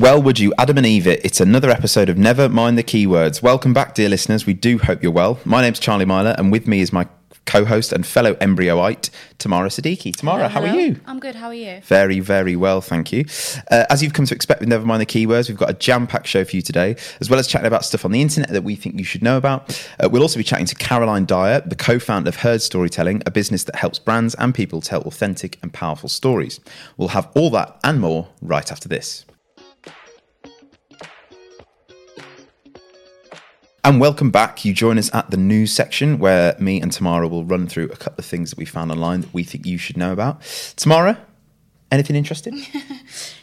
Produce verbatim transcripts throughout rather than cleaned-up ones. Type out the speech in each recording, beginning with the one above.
Well, would you, Adam and Eve it, it's another episode of Never Mind the Keywords. Welcome back, dear listeners. We do hope you're well. My name's Charlie Myler, and with me is my co-host and fellow embryoite, Tamara Siddiqui. Tamara, hello, hello. How are you? I'm good, how are you? Very, very well, thank you. Uh, as you've come to expect with Never Mind the Keywords, we've got a jam-packed show for you today, as well as chatting about stuff on the internet that we think you should know about. Uh, we'll also be chatting to Caroline Dyer, the co-founder of Heard Storytelling, a business that helps brands and people tell authentic and powerful stories. We'll have all that and more right after this. And welcome back. You join us at the news section where me and Tamara will run through a couple of things that we found online that we think you should know about. Tamara, anything interesting?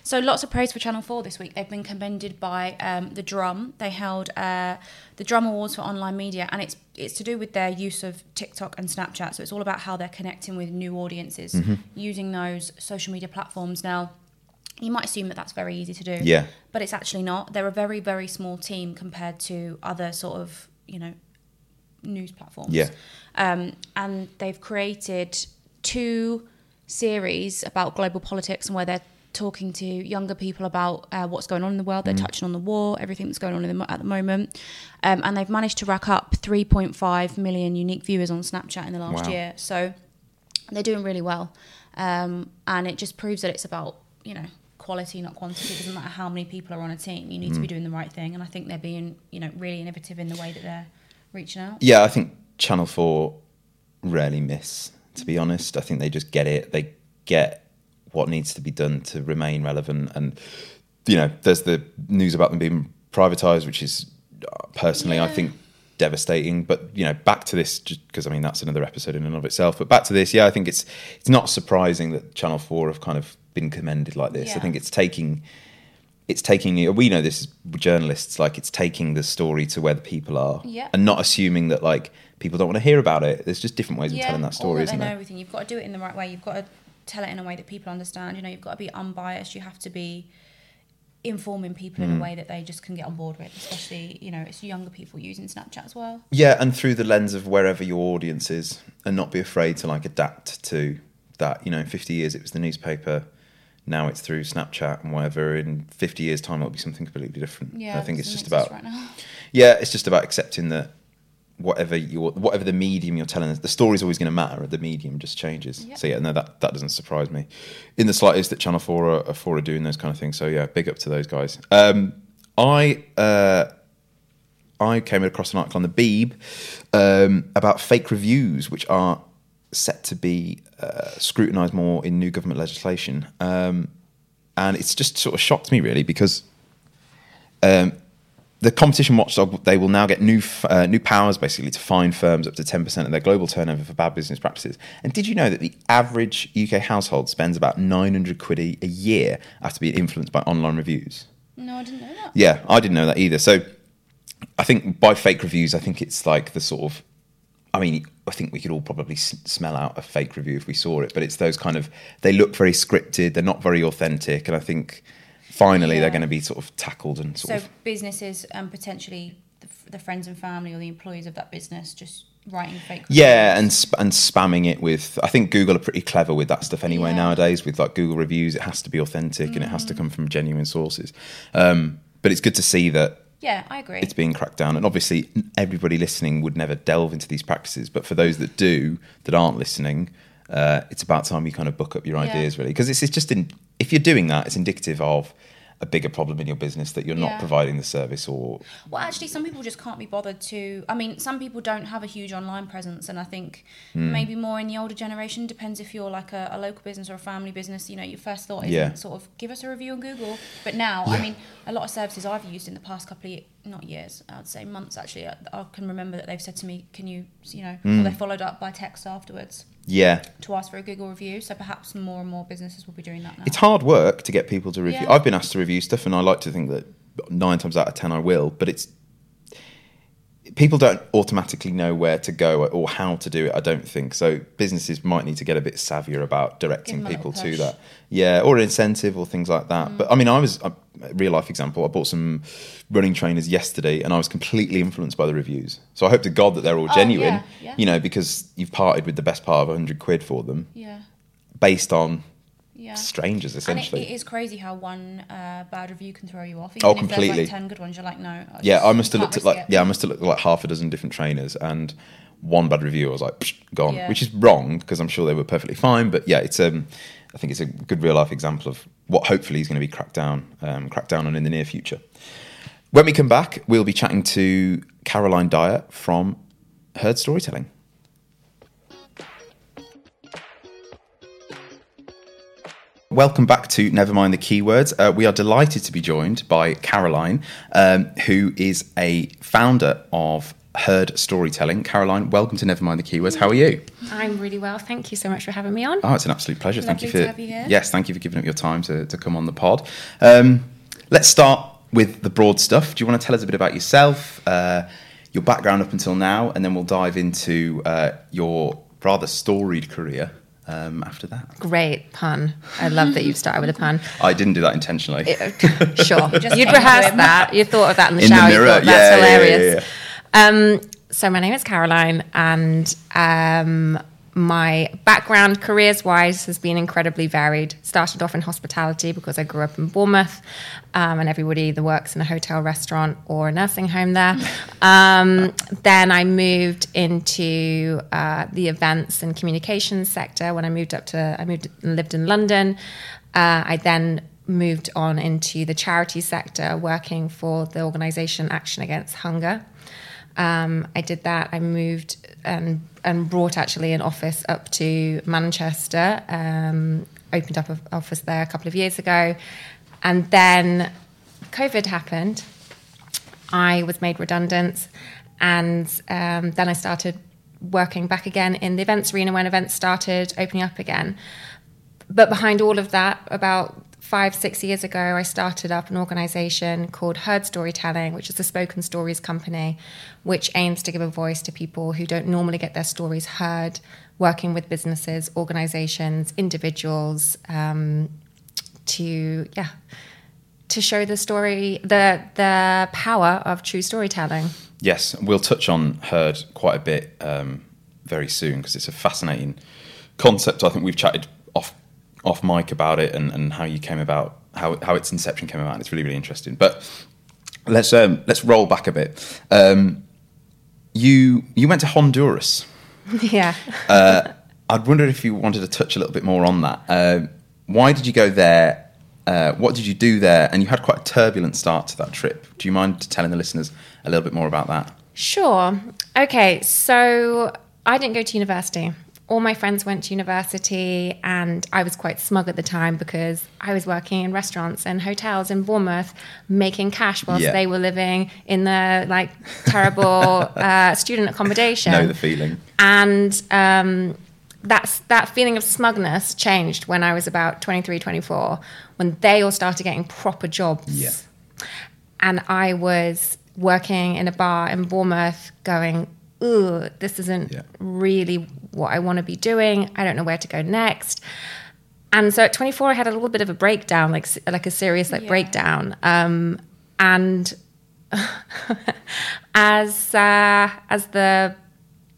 So lots of praise for Channel four this week. They've been commended by um, The Drum. They held uh, the Drum Awards for online media, and it's it's to do with their use of TikTok and Snapchat. So it's all about how they're connecting with new audiences, mm-hmm. using those social media platforms. Now, you might assume that that's very easy to do, yeah. but it's actually not. They're a very, very small team compared to other sort of, you know, news platforms. Yeah. Um, and they've created two series about global politics and where they're talking to younger people about uh, what's going on in the world. They're mm. touching on the war, everything that's going on in the, at the moment. Um, and they've managed to rack up three point five million unique viewers on Snapchat in the last wow. year. So they're doing really well. Um, and it just proves that it's about, you know, quality, not quantity. It doesn't matter how many people are on a team, you need mm. to be doing the right thing. And I think they're being, you know, really innovative in the way that they're reaching out. Yeah, I think Channel four rarely miss, to be honest. I think they just get it. They get what needs to be done to remain relevant. And, you know, there's the news about them being privatised, which is personally, yeah. I think, devastating. But, you know, back to this, because, I mean, that's another episode in and of itself. But back to this, yeah, I think it's it's not surprising that Channel four have kind of been commended like this. Yeah. I think it's taking it's taking we know this as journalists, like it's taking the story to where the people are, yeah. and not assuming that like people don't want to hear about it. There's just different ways yeah. of telling that story, isn't there? Everything, you've got to do it in the right way. You've got to tell it in a way that people understand. You know, you've got to be unbiased. You have to be informing people mm. in a way that they just can get on board with, especially, you know, it's younger people using Snapchat as well. Yeah, and through the lens of wherever your audience is, and not be afraid to like adapt to that. You know, in fifty years it was the newspaper. Now it's through Snapchat and whatever. In fifty years' time, it'll be something completely different. Yeah, I think it's just about right now. Yeah, it's just about accepting that whatever your whatever the medium you're telling us, the story's always going to matter. The medium just changes. Yep. So yeah, no, that, that doesn't surprise me in the slightest that Channel four are, are four are doing those kind of things. So yeah, big up to those guys. Um, I uh, I came across an article on The Beeb um, about fake reviews, which are set to be uh, scrutinised more in new government legislation. Um, and it's just sort of shocked me, really, because um, the competition watchdog, they will now get new uh, new powers, basically, to fine firms up to ten percent of their global turnover for bad business practices. And did you know that the average U K household spends about nine hundred quid a year after being influenced by online reviews? No, I didn't know that. Yeah, I didn't know that either. So I think by fake reviews, I think it's like the sort of, I mean, I think we could all probably s- smell out a fake review if we saw it, but it's those kind of, they look very scripted, they're not very authentic, and I think finally yeah. they're going to be sort of tackled and sort so of... So businesses and potentially the, f- the friends and family or the employees of that business just writing fake reviews. Yeah, and, sp- and spamming it with, I think Google are pretty clever with that stuff anyway yeah. nowadays, with like Google reviews, it has to be authentic mm. and it has to come from genuine sources. Um, but it's good to see that yeah, I agree. It's being cracked down. And obviously, everybody listening would never delve into these practices. But for those that do, that aren't listening, uh, it's about time you kind of book up your yeah. ideas, really. Because it's, it's just, in, if you're doing that, it's indicative of a bigger problem in your business that you're yeah. not providing the service or... Well, actually, some people just can't be bothered to... I mean, some people don't have a huge online presence. And I think mm. maybe more in the older generation, depends if you're like a, a local business or a family business, you know, your first thought is yeah. sort of, give us a review on Google. But now, yeah. I mean, a lot of services I've used in the past couple of years, not years, I'd say months, actually, I, I can remember that they've said to me, can you, you know, mm. or they followed up by text afterwards. Yeah. To ask for a Google review. So perhaps more and more businesses will be doing that now. It's hard work to get people to review. Yeah. I've been asked to review stuff and I like to think that nine times out of ten I will, but it's people don't automatically know where to go or how to do it, I don't think. So businesses might need to get a bit savvier about directing people to that. Yeah, or an incentive or things like that. Mm. But I mean, I was, a real life example, I bought some running trainers yesterday and I was completely influenced by the reviews. So I hope to God that they're all oh, genuine, yeah, yeah. you know, because you've parted with the best part of one hundred quid for them. Yeah. Based on yeah. strangers, essentially. And it, it is crazy how one uh, bad review can throw you off. Even oh, if completely. There's like ten good ones, you're like, no. I yeah, I must have looked at like it. yeah, I must have looked at like half a dozen different trainers, and one bad review, I was like, psh, gone, yeah. which is wrong because I'm sure they were perfectly fine. But yeah, it's um, I think it's a good real life example of what hopefully is going to be cracked down, um, cracked down on in the near future. When we come back, we'll be chatting to Caroline Dyer from Heard Storytelling. Welcome back to Never Mind the Keywords. Uh, we are delighted to be joined by Caroline, um, who is a founder of Heard Storytelling. Caroline, welcome to Never Mind the Keywords. How are you? I'm really well. Thank you so much for having me on. Oh, it's an absolute pleasure. Lovely thank you for to have you here. Yes, thank you for giving up your time to, to come on the pod. Um, let's start with the broad stuff. Do you want to tell us a bit about yourself, uh, your background up until now, and then we'll dive into uh, your rather storied career? Um, after that. Great pun. I love that you've started with a pun. I didn't do that intentionally. It, sure. You You'd rehearsed that. You thought of that in the in shower. The mirror. You thought, that's yeah, hilarious. Yeah, yeah, yeah. Um, so my name is Caroline, and um, my background careers-wise has been incredibly varied. Started off in hospitality because I grew up in Bournemouth, um, and everybody either works in a hotel, restaurant or a nursing home there. Um, then I moved into uh, the events and communications sector when I moved up to, I moved and lived in London. Uh, I then moved on into the charity sector, working for the organisation Action Against Hunger. Um, I did that. I moved and and brought actually an office up to Manchester. Um, opened up an office there a couple of years ago, and then COVID happened. I was made redundant, and um, then I started working back again in the events arena when events started opening up again. But behind all of that, about Five, six years ago, I started up an organisation called Heard Storytelling, which is a spoken stories company, which aims to give a voice to people who don't normally get their stories heard, working with businesses, organisations, individuals, um, to yeah, to show the story, the the power of true storytelling. Yes, we'll touch on Heard quite a bit um, very soon because it's a fascinating concept. I think we've chatted off. off mic about it and, and how you came about, how, how its inception came about. And it's really, really interesting. But let's um, let's roll back a bit. Um, you you went to Honduras. Yeah. uh, I'd wondered if you wanted to touch a little bit more on that. Uh, why did you go there? Uh, what did you do there? And you had quite a turbulent start to that trip. Do you mind telling the listeners a little bit more about that? Sure. Okay, so I didn't go to university. All my friends went to university, and I was quite smug at the time because I was working in restaurants and hotels in Bournemouth making cash whilst yeah. they were living in the like terrible uh, student accommodation. Know the feeling. And um, that's, that feeling of smugness changed when I was about twenty-three, twenty-four, when they all started getting proper jobs. Yeah. And I was working in a bar in Bournemouth going, ooh, this isn't yeah. really what I want to be doing. I don't know where to go next. And so at twenty-four, I had a little bit of a breakdown, like like a serious like yeah. breakdown. Um, and as uh, as the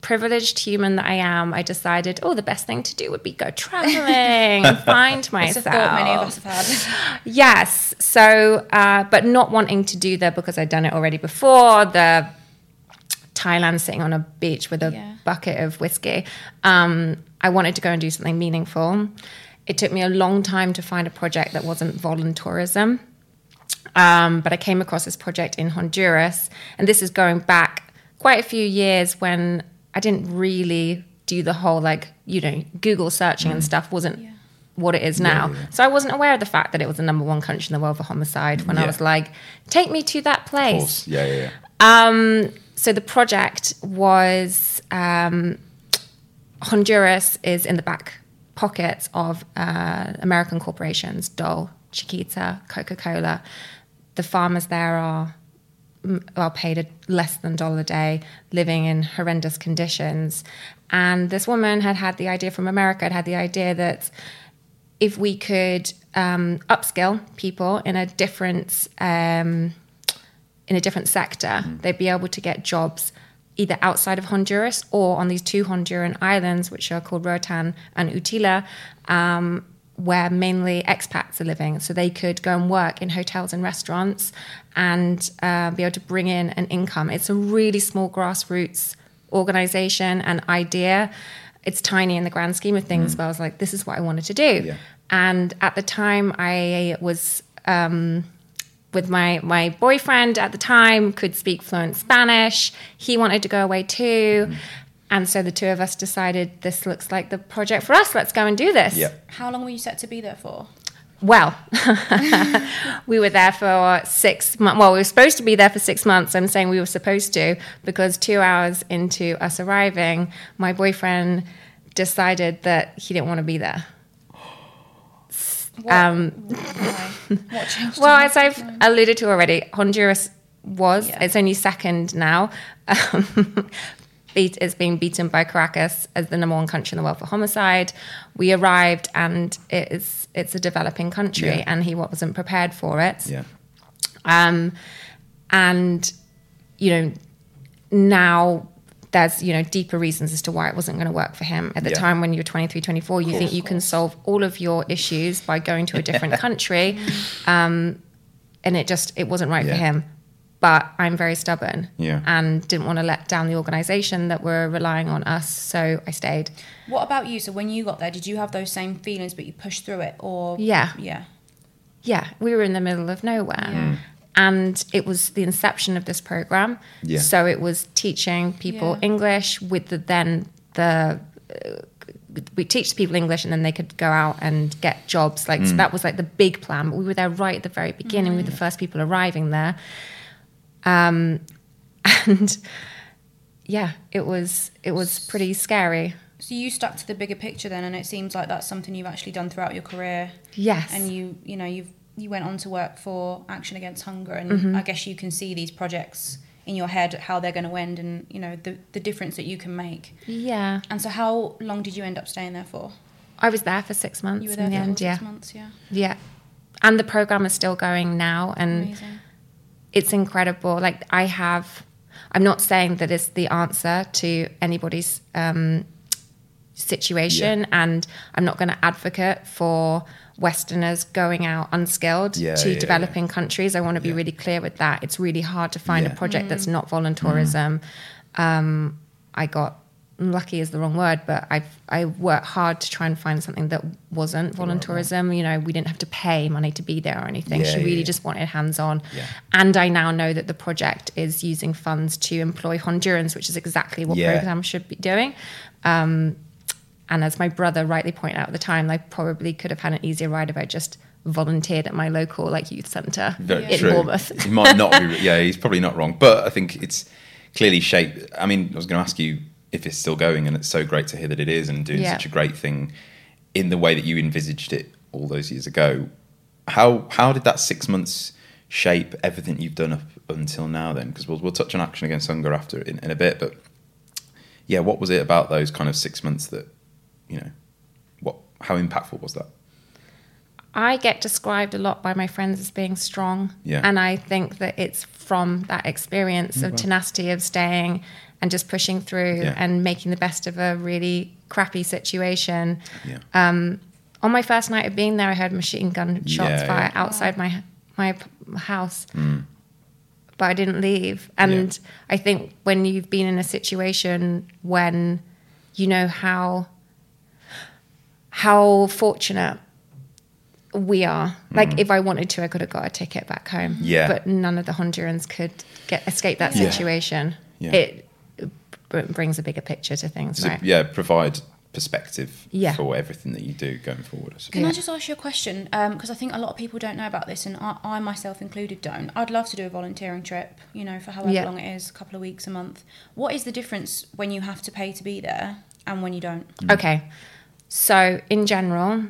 privileged human that I am, I decided, oh, the best thing to do would be go traveling and find myself. It's a thought many of us have had. Yes. So, uh, but not wanting to do that because I'd done it already before, the Thailand sitting on a beach with a yeah. bucket of whiskey. Um, I wanted to go and do something meaningful. It took me a long time to find a project that wasn't voluntourism. Um, but I came across this project in Honduras. And this is going back quite a few years when I didn't really do the whole, like, you know, Google searching mm. and stuff wasn't yeah. what it is now. Yeah, yeah. So I wasn't aware of the fact that it was the number one country in the world for homicide when yeah. I was like, take me to that place. Of course. Yeah, yeah, yeah. Um, So the project was um, Honduras is in the back pockets of uh, American corporations, Dole, Chiquita, Coca Cola. The farmers there are well paid a less than a dollar a day, living in horrendous conditions. And this woman had had the idea from America, had had the idea that if we could um, upskill people in a different um in a different sector, mm. they'd be able to get jobs either outside of Honduras or on these two Honduran islands, which are called Roatan and Utila, um, where mainly expats are living. So they could go and work in hotels and restaurants and uh, be able to bring in an income. It's a really small grassroots organization and idea. It's tiny in the grand scheme of things, mm. but I was like, this is what I wanted to do. Yeah. And at the time I was um, with my, my boyfriend at the time, could speak fluent Spanish. He wanted to go away too. Mm. And so the two of us decided this looks like the project for us. Let's go and do this. Yep. How long were you set to be there for? Well, we were there for six months. Well, we were supposed to be there for six months. I'm saying we were supposed to because two hours into us arriving, my boyfriend decided that he didn't want to be there. What? Um, what changed? Well, as I've time? alluded to already, Honduras was, yeah. it's only second now. Um, It's being beaten by Caracas as the number one country in the world for homicide. We arrived and it's it's a developing country, yeah. and he wasn't prepared for it. Yeah. Um, and you know, now there's you know deeper reasons as to why it wasn't going to work for him. At the yeah. time when you're twenty-three, twenty-four, you course, think you can solve all of your issues by going to a different country, um, and it just it wasn't right yeah. for him. But I'm very stubborn yeah. and didn't want to let down the organisation that were relying on us, so I stayed. What about you? So when you got there, did you have those same feelings but you pushed through it? Or Yeah. Yeah, yeah. we were in the middle of nowhere. Yeah. And it was the inception of this programme. Yeah. So it was teaching people yeah. English with the then the... Uh, we teach people English and then they could go out and get jobs. Like mm. So that was like the big plan. But we were there right at the very beginning. Mm. We were the first people arriving there. Um, and yeah, it was, it was pretty scary. So you stuck to the bigger picture then, and it seems like that's something you've actually done throughout your career. Yes. And you, you know, you've, you went on to work for Action Against Hunger, and mm-hmm. I guess you can see these projects in your head, how they're going to end and, you know, the, the difference that you can make. Yeah. And so how long did you end up staying there for? I was there for six months. You were there in the end, yeah. Six months, yeah. Yeah. And the program is still going now. And amazing. It's incredible. Like I have, I'm not saying that it's the answer to anybody's um, situation, yeah. and I'm not going to advocate for Westerners going out unskilled yeah, to yeah, developing yeah. countries. I want to be yeah. really clear with that. It's really hard to find yeah. a project mm. that's not voluntourism. Mm. Um, I got lucky is the wrong word, but I I worked hard to try and find something that wasn't voluntourism. You know, we didn't have to pay money to be there or anything. Yeah, she really yeah. just wanted hands-on. Yeah. And I now know that the project is using funds to employ Hondurans, which is exactly what yeah. programs should be doing. Um, and as my brother rightly pointed out at the time, I probably could have had an easier ride if I just volunteered at my local like youth centre Very in true. Bournemouth. He might not be, yeah, he's probably not wrong. But I think it's clearly shaped. I mean, I was going to ask you, if it's still going, and it's so great to hear that it is and doing yeah. such a great thing in the way that you envisaged it all those years ago. How how did that six months shape everything you've done up until now then? Because we'll, we'll touch on Action Against Hunger after in, in a bit, but yeah, what was it about those kind of six months that, you know, what how impactful was that? I get described a lot by my friends as being strong. Yeah. And I think that it's from that experience mm-hmm. of tenacity, of staying and just pushing through yeah. and making the best of a really crappy situation. Yeah. Um, on my first night of being there, I heard machine gun shots yeah, fire yeah. outside wow. my my house, mm. but I didn't leave. And yeah. I think when you've been in a situation when you know how how fortunate we are. Like mm. if I wanted to, I could have got a ticket back home. Yeah. But none of the Hondurans could get escape that yeah. situation. Yeah. It, It brings a bigger picture to things, so, right? Yeah, provide perspective yeah. for everything that you do going forward. I Can yeah. I just ask you a question? Because um, I think a lot of people don't know about this, and I, I myself included don't. I'd love to do a volunteering trip, you know, for however yeah. long it is, a couple of weeks, a month. What is the difference when you have to pay to be there and when you don't? Mm. Okay. So in general,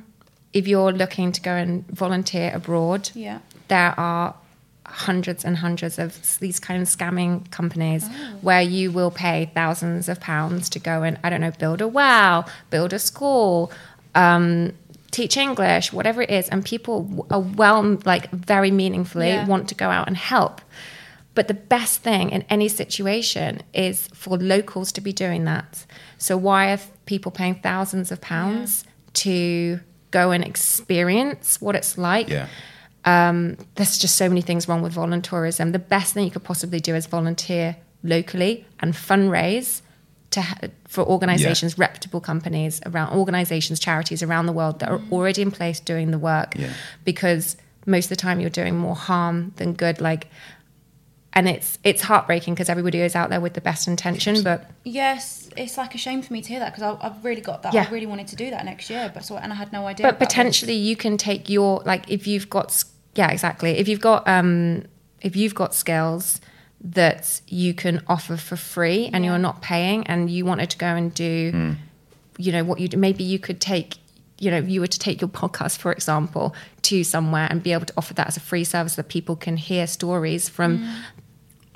if you're looking to go and volunteer abroad, yeah. there are hundreds and hundreds of these kind of scamming companies oh. where you will pay thousands of pounds to go and, I don't know, build a well, build a school, um, teach English, whatever it is. And people are well, like very meaningfully yeah. want to go out and help. But the best thing in any situation is for locals to be doing that. So why are people paying thousands of pounds yeah. to go and experience what it's like. Yeah. Um, there's just so many things wrong with voluntourism. The best thing you could possibly do is volunteer locally and fundraise to ha- for organisations, yeah. reputable companies, around organisations, charities around the world that are already in place doing the work. Yeah. Because most of the time you're doing more harm than good. Like, and it's it's heartbreaking because everybody is out there with the best intention, but yes, it's like a shame for me to hear that because I've really got that. Yeah. I really wanted to do that next year, but so and I had no idea. But potentially, you can take your like if you've got yeah exactly if you've got um if you've got skills that you can offer for free and yeah. you're not paying, and you wanted to go and do, mm. you know what you do, maybe you could take. You know, you were to take your podcast, for example, to somewhere and be able to offer that as a free service that people can hear stories from, mm.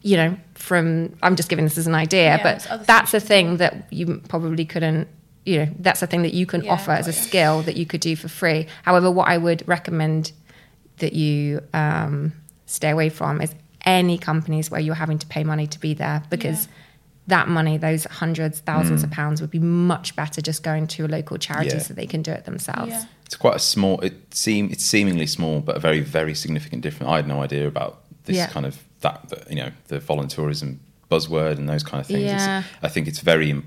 you know, from, I'm just giving this as an idea, yeah, but that's a thing that you probably couldn't, you know, that's a thing that you can yeah, offer as a yeah. skill that you could do for free. However, what I would recommend that you um, stay away from is any companies where you're having to pay money to be there, because... Yeah. that money, those hundreds, thousands mm. of pounds would be much better just going to a local charity yeah. so they can do it themselves. Yeah. It's quite a small, it seem, it's seemingly small, but a very, very significant difference. I had no idea about this yeah. kind of, that, that, you know, the voluntourism buzzword and those kind of things. Yeah. It's, I think it's very,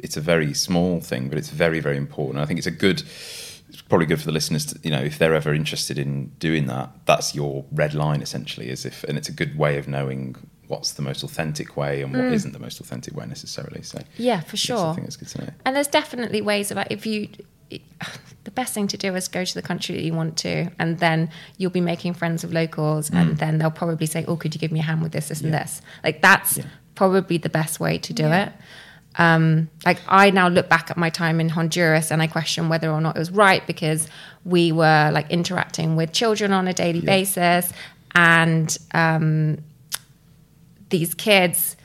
it's a very small thing, but it's very, very important. I think it's a good, it's probably good for the listeners to, you know, if they're ever interested in doing that, that's your red line essentially, as if, and it's a good way of knowing what's the most authentic way and what mm. isn't the most authentic way necessarily. So yeah, for sure. I think it's good to know. And there's definitely ways of, like, if you, it, the best thing to do is go to the country that you want to, and then you'll be making friends with locals, mm. and then they'll probably say, oh, could you give me a hand with this, this yeah. and this? Like that's yeah. probably the best way to do yeah. it. Um, like I now look back at my time in Honduras and I question whether or not it was right, because we were like interacting with children on a daily yeah. basis, and, um, these kids,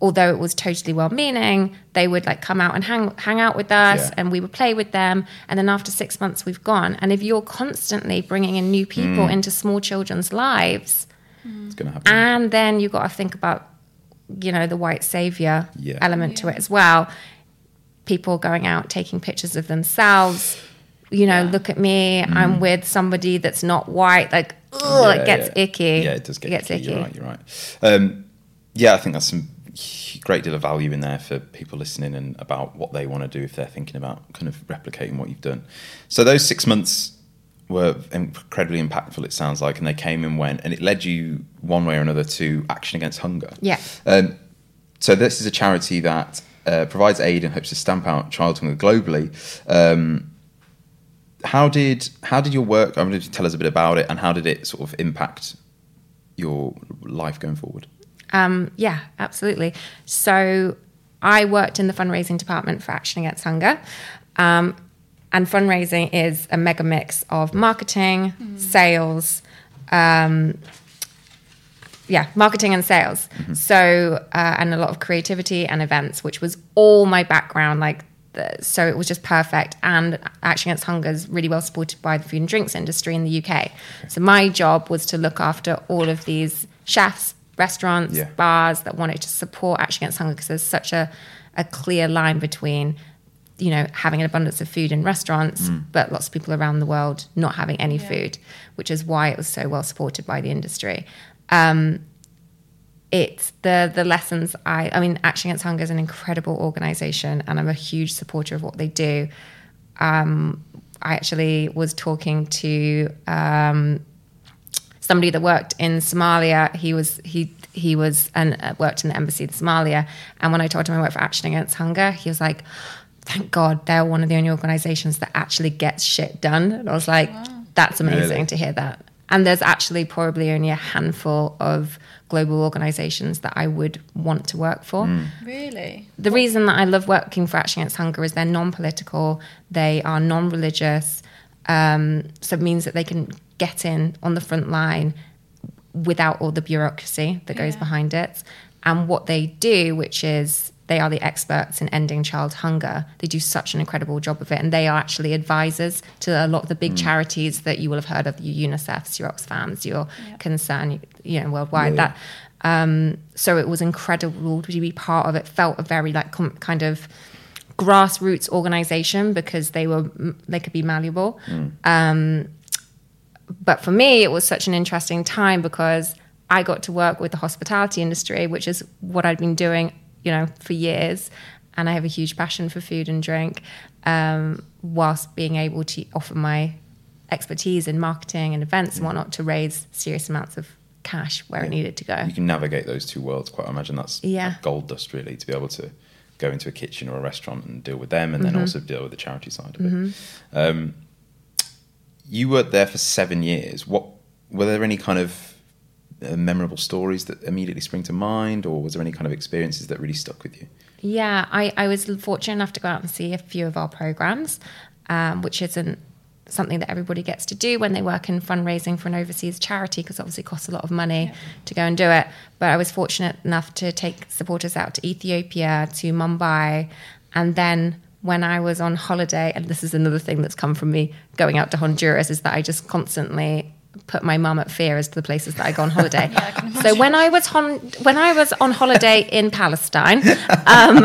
although it was totally well-meaning, they would like come out and hang hang out with us yeah. and we would play with them. And then after six months, we've gone. And if you're constantly bringing in new people mm. into small children's lives, it's gonna happen. And then you've got to think about, you know, the white savior yeah. element yeah. to it as well. People going out, taking pictures of themselves, you know, yeah. look at me, mm. I'm with somebody that's not white, like, oh, yeah, it gets yeah. icky. Yeah, it does get it gets icky. icky. You're right, you're right. Um, yeah, I think that's some great deal of value in there for people listening, and about what they want to do if they're thinking about kind of replicating what you've done. So those six months were incredibly impactful, it sounds like, and they came and went, and it led you one way or another to Action Against Hunger. Yeah. Um, so this is a charity that uh, provides aid and hopes to stamp out child hunger globally. Um, How did how did your work? I wanted you to tell us a bit about it, and how did it sort of impact your life going forward? Um, yeah, absolutely. So I worked in the fundraising department for Action Against Hunger, um, and fundraising is a mega mix of marketing, mm. sales, um, yeah, marketing and sales. Mm-hmm. So uh, and a lot of creativity and events, which was all my background, like. So it was just perfect, and Action Against Hunger is really well supported by the food and drinks industry in the U K. So my job was to look after all of these chefs, restaurants, yeah. bars that wanted to support Action Against Hunger, because there's such a, a clear line between, you know, having an abundance of food in restaurants, mm. but lots of people around the world not having any yeah. food, which is why it was so well supported by the industry. Um, It's the the lessons I... I mean, Action Against Hunger is an incredible organisation, and I'm a huge supporter of what they do. Um, I actually was talking to um, somebody that worked in Somalia. He was he he was and uh, worked in the embassy in Somalia. And when I told him I worked for Action Against Hunger, he was like, "Thank God, they're one of the only organisations that actually gets shit done." And I was like, wow. "That's amazing really? to hear that." And there's actually probably only a handful of global organisations that I would want to work for. Mm. Really? The what? reason that I love working for Action Against Hunger is they're non-political, they are non-religious, um, so it means that they can get in on the front line without all the bureaucracy that yeah. goes behind it. And what they do, which is they are the experts in ending child hunger. They do such an incredible job of it. And they are actually advisors to a lot of the big mm. charities that you will have heard of, your UNICEFs, your Oxfams, your yeah. Concern, you know, worldwide. Yeah, yeah. That, um, so it was incredible to be part of it. Felt a very like com- kind of grassroots organization because they were they could be malleable. Mm. Um, but for me, it was such an interesting time because I got to work with the hospitality industry, which is what I'd been doing, you know, for years. And I have a huge passion for food and drink, um, whilst being able to offer my expertise in marketing and events and whatnot to raise serious amounts of cash where yeah. it needed to go. You can navigate those two worlds quite, I imagine that's yeah. like gold dust really, to be able to go into a kitchen or a restaurant and deal with them and mm-hmm. then also deal with the charity side of mm-hmm. it. Um, you worked there for seven years. What were there any kind of uh, memorable stories that immediately spring to mind, or was there any kind of experiences that really stuck with you? Yeah, I, I was fortunate enough to go out and see a few of our programs, um, which isn't something that everybody gets to do when they work in fundraising for an overseas charity, because obviously it costs a lot of money yeah. to go and do it. But I was fortunate enough to take supporters out to Ethiopia, to Mumbai, and then when I was on holiday, and this is another thing that's come from me going out to Honduras, is that I just constantly put my mum at fear as to the places that I go on holiday. Yeah, I so when I was on when I was on holiday in Palestine, um,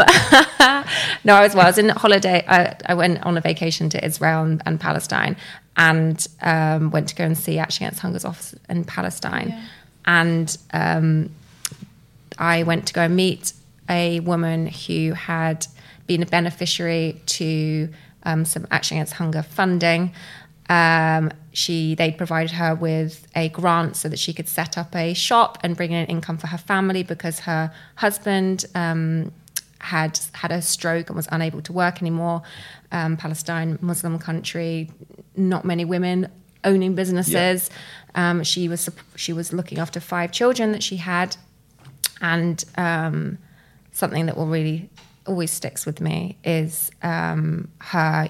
no, I was well, I was in holiday. I, I went on a vacation to Israel and, and Palestine, and um, went to go and see Action Against Hunger's office in Palestine, yeah. and um, I went to go and meet a woman who had been a beneficiary to um, some Action Against Hunger funding. Um, she they provided her with a grant so that she could set up a shop and bring in an income for her family, because her husband um, had had a stroke and was unable to work anymore. Um, Palestine, Muslim country, not many women owning businesses. Yeah. Um, she was she was looking after five children that she had, and um, something that will really always sticks with me is um, her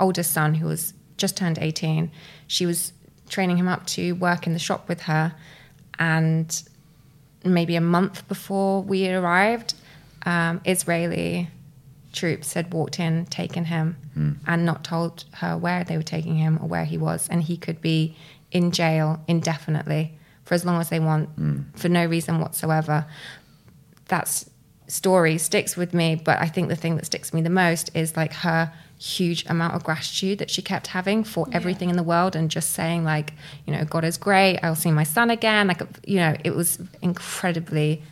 oldest son, who was just turned eighteen. She was training him up to work in the shop with her, and maybe a month before we arrived, um, Israeli troops had walked in, taken him, mm. and not told her where they were taking him or where he was, and he could be in jail indefinitely for as long as they want, mm. for no reason whatsoever. That's story sticks with me, but I think the thing that sticks with me the most is like her huge amount of gratitude that she kept having for yeah. everything in the world, and just saying like, you know, God is great, I'll see my son again. Like, you know, it was incredibly,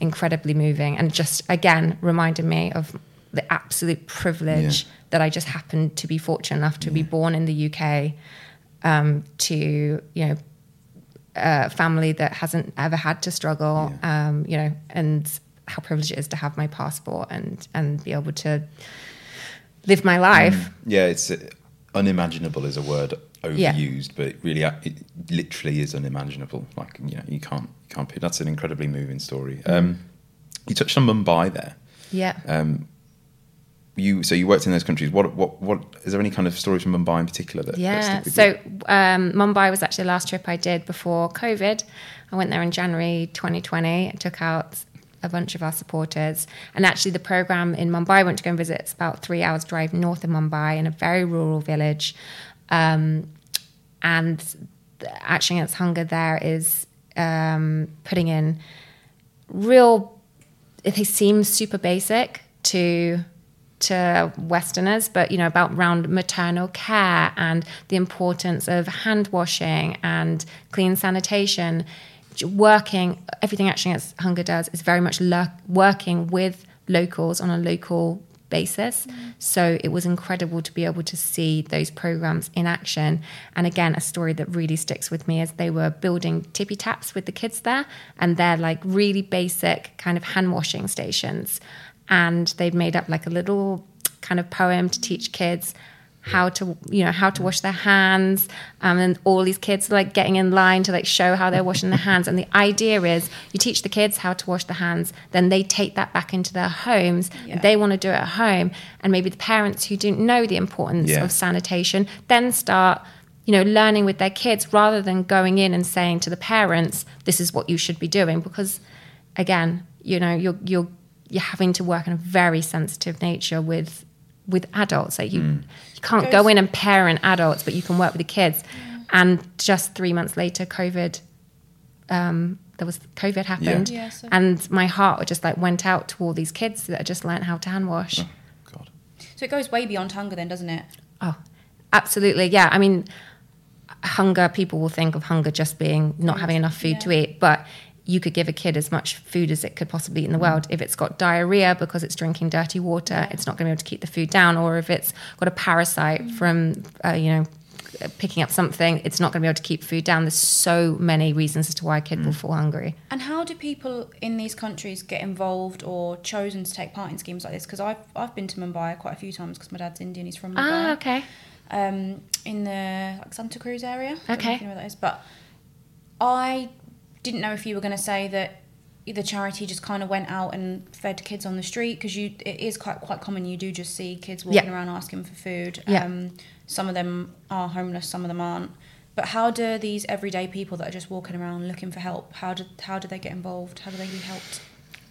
incredibly moving, and just again reminded me of the absolute privilege yeah. that I just happened to be fortunate enough to yeah. be born in the U K, um, to, you know, a family that hasn't ever had to struggle, yeah. um, you know, and how privileged it is to have my passport and and be able to live my life. Mm. Yeah, it's uh, unimaginable is a word overused, yeah. but it really it literally is unimaginable. Like, you know, you can't you can't. That's an incredibly moving story. Mm. Um, you touched on Mumbai there. Yeah. Um, you so you worked in those countries. What what what is there any kind of stories from Mumbai in particular that? Yeah. That so um, Mumbai was actually the last trip I did before COVID. I went there in January twenty twenty. I took out a bunch of our supporters, and actually the program in Mumbai I went to go and visit. It's about three hours drive north of Mumbai in a very rural village, um, and Action Against Hunger there is um, putting in real. They seem super basic to to Westerners, but you know about round maternal care and the importance of hand washing and clean sanitation. Working, everything Action Against Hunger does is very much lur- working with locals on a local basis. Mm. So it was incredible to be able to see those programs in action. And again, a story that really sticks with me is they were building tippy taps with the kids there, and they're like really basic kind of hand washing stations. And they've made up like a little kind of poem to teach kids how to, you know, how to wash their hands, um, and all these kids are like getting in line to like show how they're washing their hands. And the idea is you teach the kids how to wash their hands, then they take that back into their homes. Yeah. They want to do it at home, and maybe the parents who didn't know the importance yeah. of sanitation then start, you know, learning with their kids rather than going in and saying to the parents, "This is what you should be doing," because again, you know, you're you're you're having to work in a very sensitive nature with. with adults. Like you, mm. you can't Goes. go in and parent adults, but you can work with the kids. Mm. And just three months later, COVID, um, there was COVID happened. Yeah. Yeah, so. And my heart just like went out to all these kids that had just learned how to hand wash. Oh, God. So it goes way beyond hunger then, doesn't it? Oh, absolutely. Yeah. I mean, hunger, people will think of hunger just being not having enough food yeah. to eat, but you could give a kid as much food as it could possibly eat in the world. If it's got diarrhea because it's drinking dirty water, yeah. it's not going to be able to keep the food down. Or if it's got a parasite mm. from, uh, you know, picking up something, it's not going to be able to keep food down. There's so many reasons as to why a kid mm. will fall hungry. And how do people in these countries get involved or chosen to take part in schemes like this? Because I've, I've been to Mumbai quite a few times because my dad's Indian, he's from Mumbai. Ah, okay. Um, in the like, Santa Cruz area. Okay. I don't know if you know where that is. But I didn't know if you were going to say that the charity just kind of went out and fed kids on the street, because you it is quite quite common. You do just see kids walking yeah. around asking for food. Yeah. Um, some of them are homeless, some of them aren't. But how do these everyday people that are just walking around looking for help, how do, how do they get involved? How do they get helped?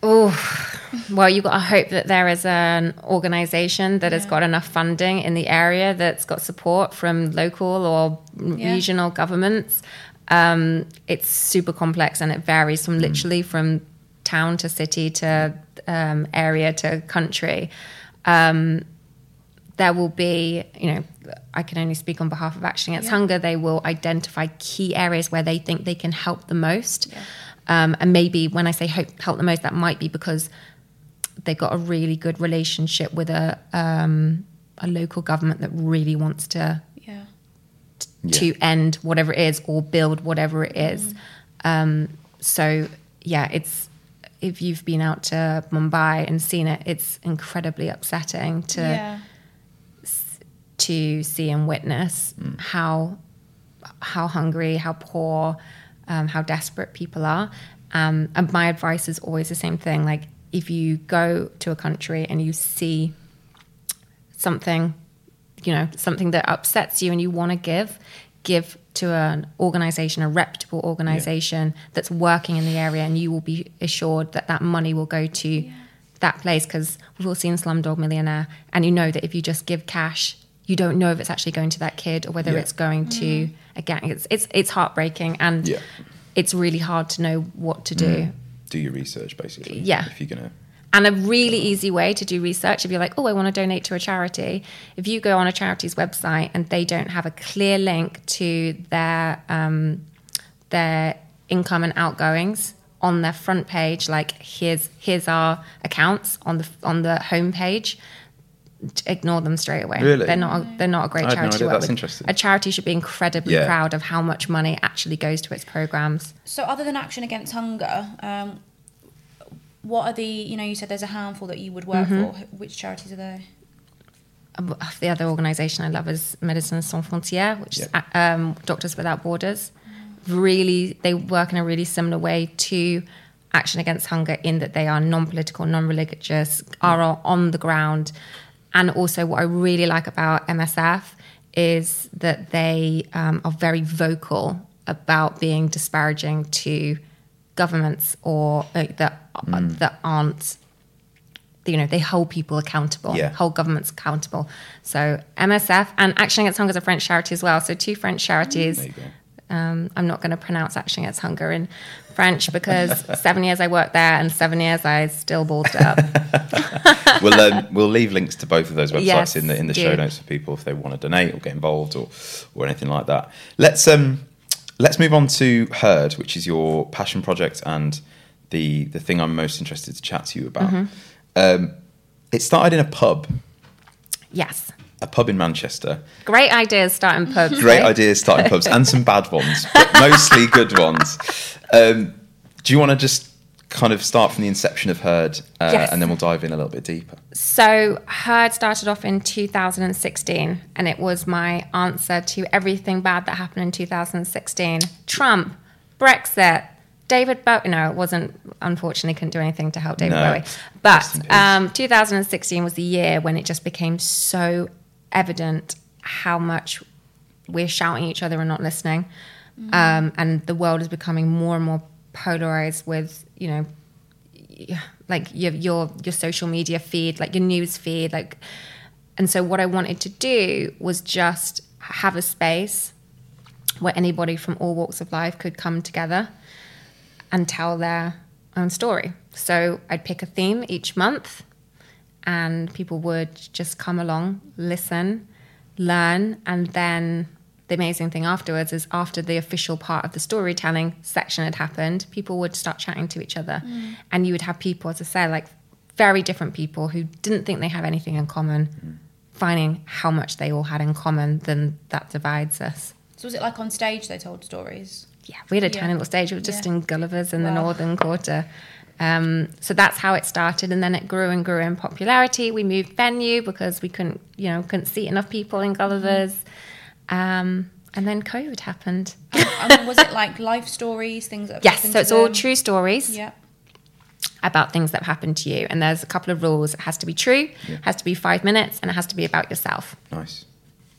Oh, well, you've got to hope that there is an organisation that yeah. has got enough funding in the area, that's got support from local or yeah. regional governments. Um, it's super complex, and it varies from literally from town to city to um, area to country. Um, there will be, you know, I can only speak on behalf of Action Against yeah. Hunger. They will identify key areas where they think they can help the most. Yeah. Um, and maybe when I say help, help the most, that might be because they've got a really good relationship with a, um, a local government that really wants to Yeah. to end whatever it is or build whatever it is. Mm. Um, so, yeah, it's if you've been out to Mumbai and seen it, it's incredibly upsetting to yeah. s- to see and witness mm. how how hungry, how poor, um, how desperate people are. Um, and my advice is always the same thing. Like, if you go to a country and you see something, you know, something that upsets you and you want to give, give to an organisation, a reputable organisation yeah. that's working in the area, and you will be assured that that money will go to yeah. that place, because we've all seen Slumdog Millionaire, and you know that if you just give cash, you don't know if it's actually going to that kid or whether yeah. it's going mm. to, again, it's it's, it's heartbreaking, and yeah. it's really hard to know what to do. Mm. Do your research, basically. Yeah. If you're going to... And a really easy way to do research, if you're like, oh, I want to donate to a charity, if you go on a charity's website and they don't have a clear link to their um, their income and outgoings on their front page, like here's here's our accounts on the on the home page, ignore them straight away. Really? They're not a, they're not a great charity. I had no idea. That's interesting. A charity should be incredibly yeah. proud of how much money actually goes to its programs. So, other than Action Against Hunger. Um, What are the, you know, you said there's a handful that you would work mm-hmm. for. Which charities are they? The other organisation I love is Médecins Sans Frontières, which yep. is um, Doctors Without Borders. Mm. Really, they work in a really similar way to Action Against Hunger, in that they are non-political, non-religious, mm. are on the ground. And also what I really like about M S F is that they um, are very vocal about being disparaging to governments or uh, that mm. that aren't, you know, they hold people accountable, yeah. hold governments accountable. So M S F and Action Against Hunger is a French charity as well. So two French charities. Mm, um, I'm not going to pronounce Action Against Hunger in French because seven years I worked there and seven years I still ballsed up. we'll um, we'll leave links to both of those websites yes, in the in the show do. notes for people if they want to donate or get involved or or anything like that. Let's um. Let's move on to Heard, which is your passion project and the the thing I'm most interested to chat to you about. Mm-hmm. Um, it started in a pub. Yes. A pub in Manchester. Great ideas starting pubs. Great right? ideas starting pubs, and some bad ones, but mostly good ones. Um, do you want to just kind of start from the inception of Heard, uh, yes. and then we'll dive in a little bit deeper? So Heard started off in two thousand sixteen, and it was my answer to everything bad that happened in two thousand sixteen. Trump, Brexit, David Bowie. No, it wasn't. Unfortunately, couldn't do anything to help David no. Bowie. But um, two thousand sixteen was the year when it just became so evident how much we're shouting at each other and not listening. Mm-hmm. Um, and the world is becoming more and more polarized with, you know, like your your your social media feed, like your news feed, like. And so what I wanted to do was just have a space where anybody from all walks of life could come together and tell their own story. So I'd pick a theme each month, and people would just come along, listen, learn, and then the amazing thing afterwards is after the official part of the storytelling section had happened, people would start chatting to each other. Mm. And you would have people, as I said, like very different people who didn't think they had anything in common, mm. finding how much they all had in common, then that divides us. So was it like on stage they told stories? Yeah, we had a yeah. tiny little stage. It was just yeah. in Gulliver's in wow. the Northern Quarter. Um, so that's how it started, and then it grew and grew in popularity. We moved venue because we couldn't, you know, couldn't seat enough people in Gulliver's. Mm-hmm. Um, and then COVID happened. And, and was it like life stories, things that have yes, happened so to it's them? All true stories yeah. about things that have happened to you. And there's a couple of rules. It has to be true, yeah. it has to be five minutes, and it has to be about yourself. Nice.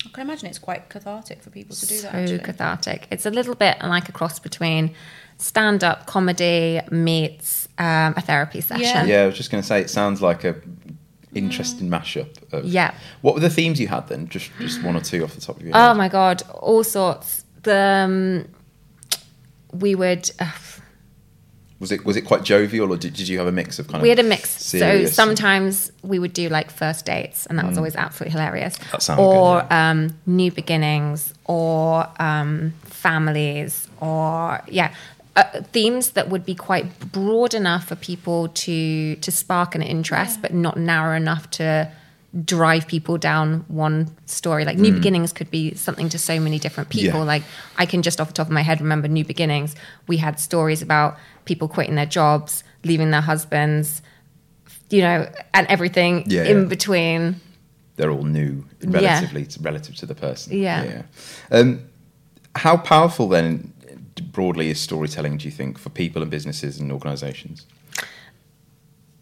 I can imagine it's quite cathartic for people to do so that, actually. So cathartic. It's a little bit like a cross between stand-up comedy meets um, a therapy session. Yeah. yeah, I was just going to say, it sounds like a interesting mm. mashup. Of, yeah. What were the themes you had then? Just just one or two off the top of your head. Oh, my God. All sorts. The um, We would... Uh, Was it was it quite jovial, or did, did you have a mix of kind of... We had a mix. So sometimes we would do like first dates, and that mm. was always absolutely hilarious. That sounds or good, yeah. um, new beginnings, or um, families, or yeah, uh, themes that would be quite broad enough for people to to spark an interest, yeah. but not narrow enough to drive people down one story. Like New mm. Beginnings could be something to so many different people. Yeah. Like I can just off the top of my head remember New Beginnings. We had stories about people quitting their jobs, leaving their husbands, you know, and everything yeah, in yeah. between. They're all new relatively yeah. to, relative to the person. Yeah. yeah. Um, how powerful then broadly is storytelling, do you think, for people and businesses and organisations?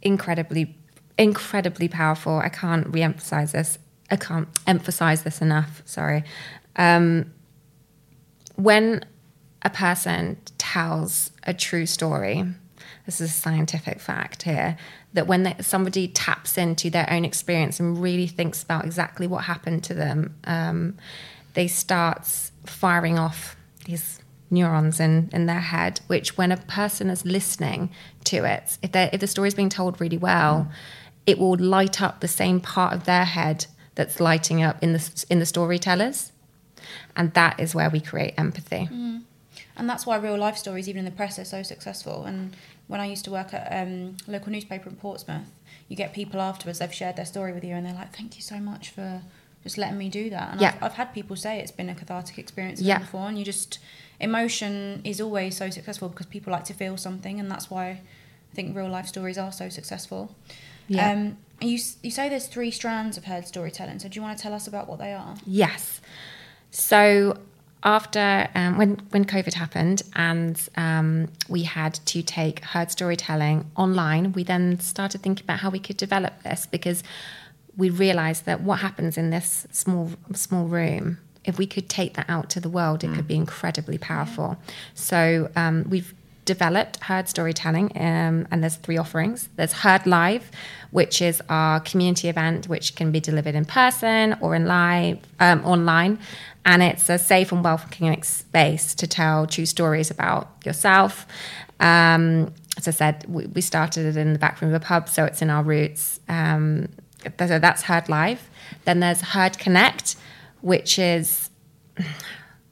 Incredibly Incredibly powerful. I can't re-emphasize this. I can't emphasize this enough. Sorry. Um, when a person tells a true story, this is a scientific fact here, that when they, somebody taps into their own experience and really thinks about exactly what happened to them, um, they start firing off these neurons in, in their head, which when a person is listening to it, if, if the story is being told really well, mm. it will light up the same part of their head that's lighting up in the in the storytellers. And that is where we create empathy. Mm. And that's why real life stories, even in the press, are so successful. And when I used to work at um, a local newspaper in Portsmouth, you get people afterwards, they've shared their story with you and they're like, thank you so much for just letting me do that. And yeah. I've, I've had people say it's been a cathartic experience yeah. before. And you just, emotion is always so successful because people like to feel something. And that's why I think real life stories are so successful. Yeah. Um, you you say there's three strands of Heard storytelling. So do you want to tell us about what they are? Yes. So after um, when when COVID happened and um, we had to take Heard storytelling online, we then started thinking about how we could develop this, because we realised that what happens in this small small room, if we could take that out to the world, it mm. could be incredibly powerful. Yeah. So um, we've developed Heard Storytelling, um, and there's three offerings. There's Heard Live, which is our community event, which can be delivered in person or in live um, online, and it's a safe and welcoming space to tell true stories about yourself. Um, as I said, we, we started it in the back room of a pub, so it's in our roots. Um, so that's Heard Live. Then there's Heard Connect, which is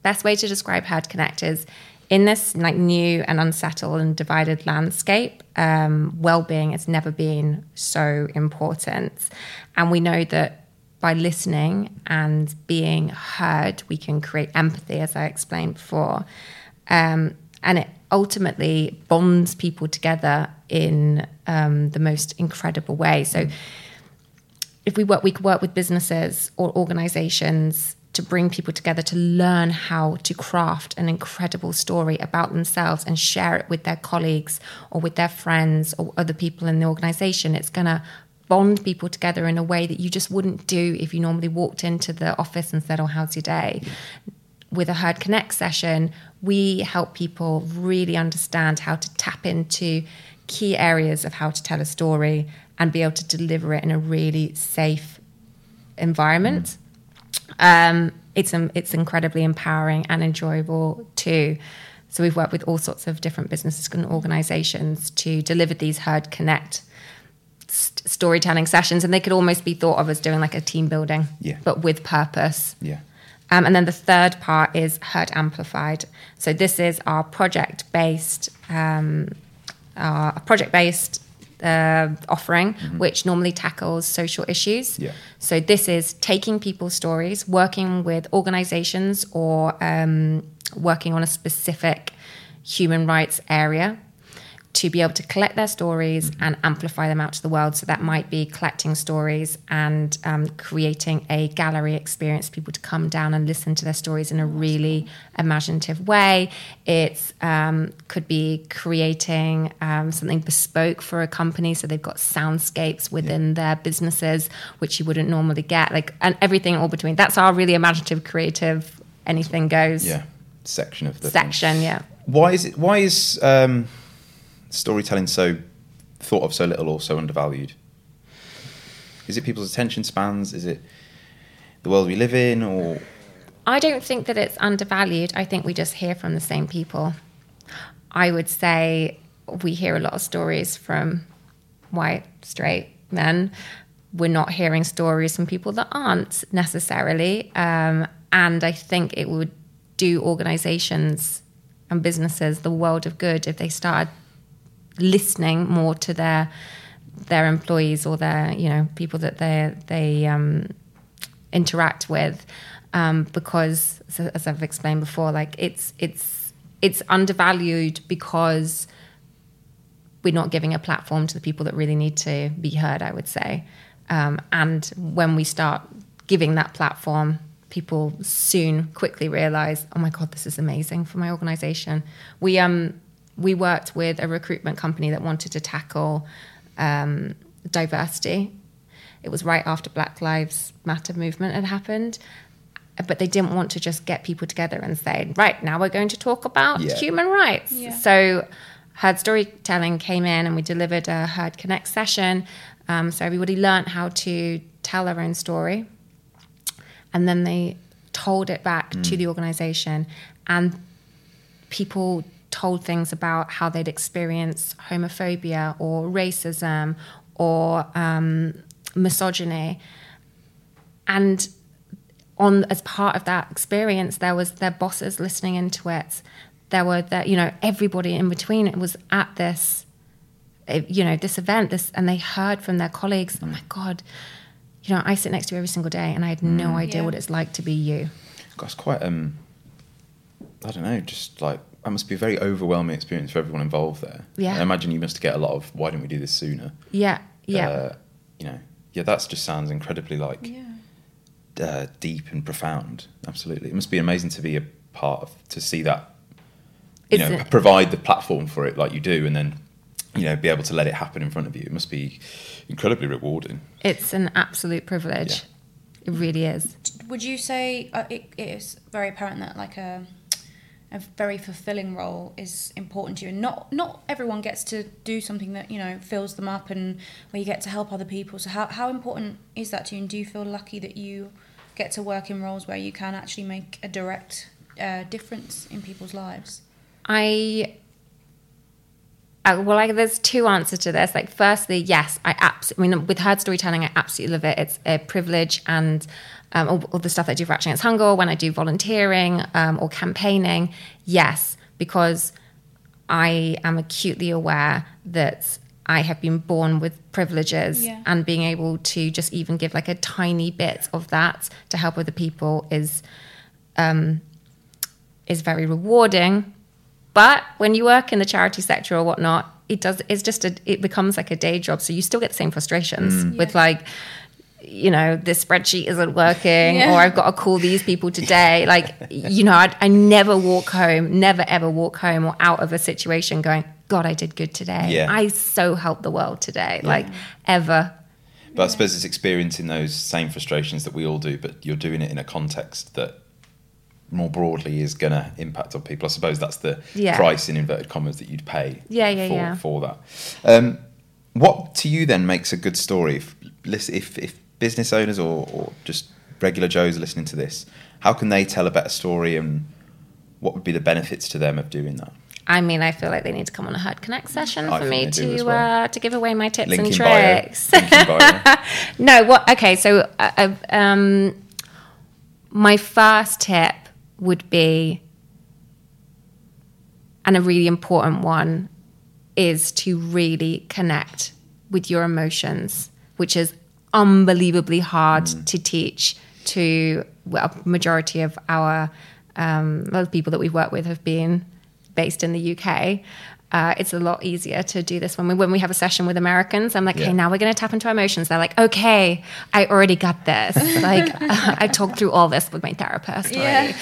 best way to describe Heard Connect is in this like new and unsettled and divided landscape, um, well-being has never been so important. And we know that by listening and being heard, we can create empathy, as I explained before. Um, and it ultimately bonds people together in um, the most incredible way. So if we work, we could work with businesses or organizations to bring people together to learn how to craft an incredible story about themselves and share it with their colleagues or with their friends or other people in the organization. It's going to bond people together in a way that you just wouldn't do if you normally walked into the office and said, oh, how's your day? With a Heard Connect session, we help people really understand how to tap into key areas of how to tell a story and be able to deliver it in a really safe environment. Um, it's um, it's incredibly empowering and enjoyable too. So we've worked with all sorts of different businesses and organisations to deliver these Heard Connect st- storytelling sessions, and they could almost be thought of as doing like a team building, yeah. but with purpose. Yeah. Um, and then the third part is Heard Amplified. So this is our project-based, um, our project-based uh, offering, mm-hmm. which normally tackles social issues. Yeah. So this is taking people's stories, working with organisations, or um, working on a specific human rights area, to be able to collect their stories and amplify them out to the world. So that might be collecting stories and um, creating a gallery experience, people to come down and listen to their stories in a really imaginative way. It um, could be creating um, something bespoke for a company. So they've got soundscapes within yeah. their businesses, which you wouldn't normally get. Like, and everything all between. That's our really imaginative, creative, anything goes. Yeah, section of the Section, thing. yeah. Why is it... Why is... Um storytelling so thought of so little or so undervalued? Is it people's attention spans? Is it the world we live in? Or I don't think that it's undervalued. I think we just hear from the same people. I would say we hear a lot of stories from white, straight men. We're not hearing stories from people that aren't necessarily. Um, and I think it would do organisations and businesses the world of good if they started listening more to their their employees or their, you know, people that they they um, interact with, um, because as I've explained before, like it's it's it's undervalued because we're not giving a platform to the people that really need to be heard, I would say. Um, and when we start giving that platform, people soon quickly realise, oh my God, this is amazing for my organisation. We um. We worked with a recruitment company that wanted to tackle um, diversity. It was right after Black Lives Matter movement had happened, but they didn't want to just get people together and say, right, now we're going to talk about yeah. human rights. Yeah. So Heard Storytelling came in and we delivered a Heard Connect session. Um, so everybody learnt how to tell their own story. And then they told it back mm. to the organisation, and people told things about how they'd experienced homophobia or racism or um, misogyny. And on as part of that experience, there was their bosses listening into it. There were, the, you know, everybody in between. It was at this, you know, this event, this, and they heard from their colleagues, oh my God, you know, I sit next to you every single day and I had no mm, idea yeah. what it's like to be you. That's quite, um, I don't know, just like, that must be a very overwhelming experience for everyone involved there. Yeah. I imagine you must get a lot of, why didn't we do this sooner? Yeah, yeah. Uh, you know, yeah, that just sounds incredibly, like, yeah. uh, deep and profound. Absolutely. It must be amazing to be a part of, to see that, you Isn't know, it? Provide the platform for it like you do, and then, you know, be able to let it happen in front of you. It must be incredibly rewarding. It's an absolute privilege. Yeah. It really is. Would you say, uh, it, it is very apparent that, like, a... a very fulfilling role is important to you, and not not everyone gets to do something that, you know, fills them up and where you get to help other people. So how, how important is that to you, and do you feel lucky that you get to work in roles where you can actually make a direct uh, difference in people's lives? I uh, well I, there's two answers to this. Like, firstly, yes, I absolutely, I mean, with Heard Storytelling I absolutely love it. It's a privilege, and Um, all, all the stuff that I do for Action Against Hunger, when I do volunteering um, or campaigning, yes, because I am acutely aware that I have been born with privileges, yeah. and being able to just even give like a tiny bit of that to help other people is um, is very rewarding. But when you work in the charity sector or whatnot, it does. It's just a, it becomes like a day job, so you still get the same frustrations mm. with yeah. like, you know, this spreadsheet isn't working, yeah. or I've got to call these people today. Like, you know, I'd, I never walk home, never ever walk home or out of a situation going, God, I did good today. Yeah. I so helped the world today, yeah. like ever. But yeah. I suppose it's experiencing those same frustrations that we all do, but you're doing it in a context that more broadly is going to impact on people. I suppose that's the yeah. price in inverted commas that you'd pay yeah, yeah, for, yeah. for that. Um, what to you then makes a good story? If, if, if business owners or, or just regular Joes listening to this, how can they tell a better story, and what would be the benefits to them of doing that? I mean, I feel like they need to come on a Herd Connect session I for me to well. uh, to give away my tips Link and tricks. no, what? Okay, so uh, um, my first tip would be, and a really important one, is to really connect with your emotions, which is unbelievably hard mm. to teach to well, a majority of our um, a lot of people that we've worked with have been based in the U K. Uh, it's a lot easier to do this when we when we have a session with Americans. I'm like, yeah. hey, now we're going to tap into our emotions. They're like, okay, I already got this. Like, uh, I talked through all this with my therapist already. Yeah.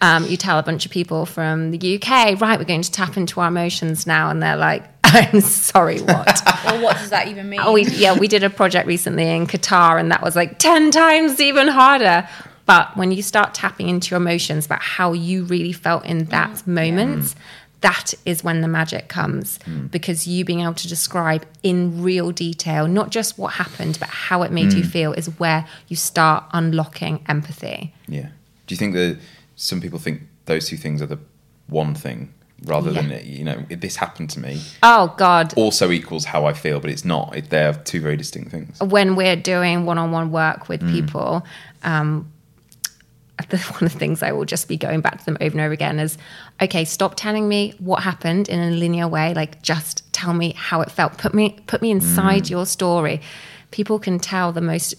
Um, you tell a bunch of people from the U K, right, we're going to tap into our emotions now. And they're like, I'm sorry, what? Well, what does that even mean? Oh, we, yeah, we did a project recently in Qatar, and that was like ten times even harder. But when you start tapping into your emotions about how you really felt in that mm, moment, yeah. that is when the magic comes, mm. because you being able to describe in real detail, not just what happened, but how it made mm. you feel, is where you start unlocking empathy. Yeah. Do you think that some people think those two things are the one thing rather yeah. than, you know, if this happened to me? Oh, God. Also equals how I feel, but it's not. It, they're two very distinct things. When we're doing one-on-one work with mm. people, um, The, one of the things I will just be going back to them over and over again is, okay, stop telling me what happened in a linear way. Like, just tell me how it felt. Put me put me inside mm. your story. People can tell the most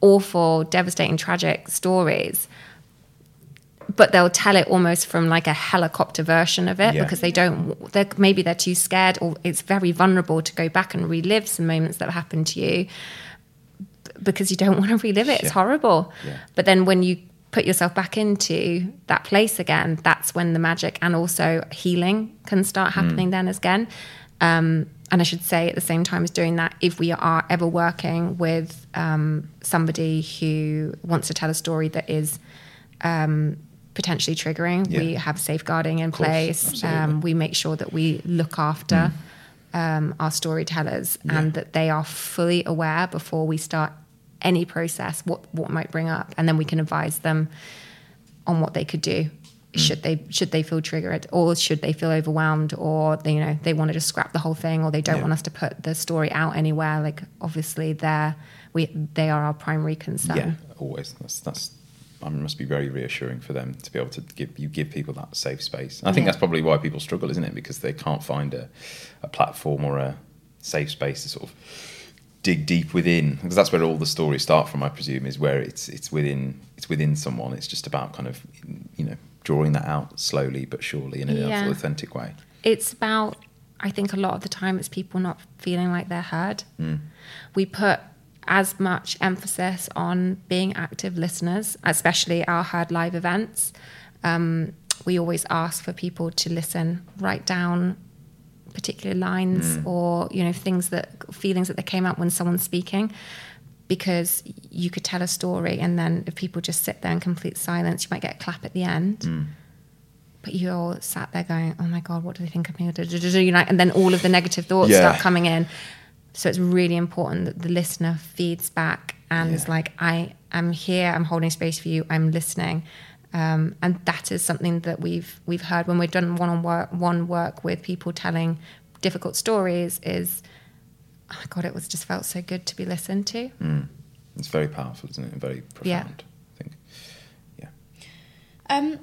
awful, devastating, tragic stories, but they'll tell it almost from like a helicopter version of it yeah. because they don't, they're, maybe they're too scared, or it's very vulnerable to go back and relive some moments that happened to you because you don't want to relive it. Yeah. It's horrible. Yeah. But then when you put yourself back into that place again, that's when the magic and also healing can start happening mm. then again. Um, and I should say at the same time as doing that, if we are ever working with um, somebody who wants to tell a story that is um, potentially triggering, yeah. we have safeguarding in place. Um, we make sure that we look after mm. um, our storytellers yeah. and that they are fully aware before we start any process, what what might bring up, and then we can advise them on what they could do mm. should they should they feel triggered, or should they feel overwhelmed, or they, you know, they want to just scrap the whole thing, or they don't yeah. want us to put the story out anywhere. Like, obviously they're we they are our primary concern. Yeah, always. That's that's I mean, must be very reassuring for them to be able to give you give people that safe space. And I think yeah. that's probably why people struggle, isn't it? Because they can't find a, a platform or a safe space to sort of dig deep within, because that's where all the stories start from, I presume, is where it's it's within it's within someone. It's just about kind of, you know, drawing that out slowly but surely in an yeah. authentic way. It's about, I think a lot of the time it's people not feeling like they're heard. Mm. We put as much emphasis on being active listeners, especially our Heard Live events. Um, we always ask for people to listen, write down particular lines mm. or, you know, things that feelings that they came out when someone's speaking, because you could tell a story and then if people just sit there in complete silence, you might get a clap at the end mm. but you're sat there going, oh my God, what do they think of me, and then all of the negative thoughts yeah. start coming in. So it's really important that the listener feeds back and yeah. is like, I am here, I'm holding space for you, I'm listening. Um, and that is something that we've we've heard when we've done one-on-one work with people telling difficult stories is, oh my God, it was just felt so good to be listened to. Mm. It's very powerful, isn't it? And very profound, yeah. I think. Yeah. Um,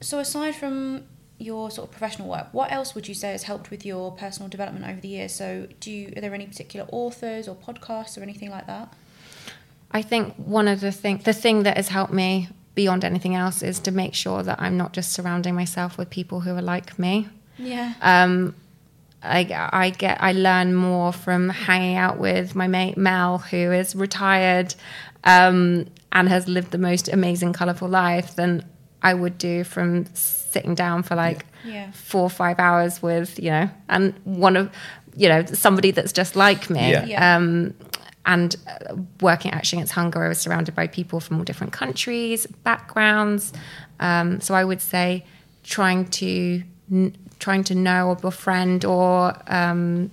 so aside from your sort of professional work, what else would you say has helped with your personal development over the years? So do you, are there any particular authors or podcasts or anything like that? I think one of the thing, the thing that has helped me beyond anything else is to make sure that I'm not just surrounding myself with people who are like me. Yeah. Um, I, I get, I learn more from hanging out with my mate Mel, who is retired um, and has lived the most amazing, colourful life, than I would do from sitting down for like yeah. four or five hours with, you know, and one of, you know, somebody that's just like me. Yeah. yeah. Um, And working at Action Against Hunger, I was surrounded by people from all different countries, backgrounds. Um, so I would say trying to n- trying to know or befriend or um,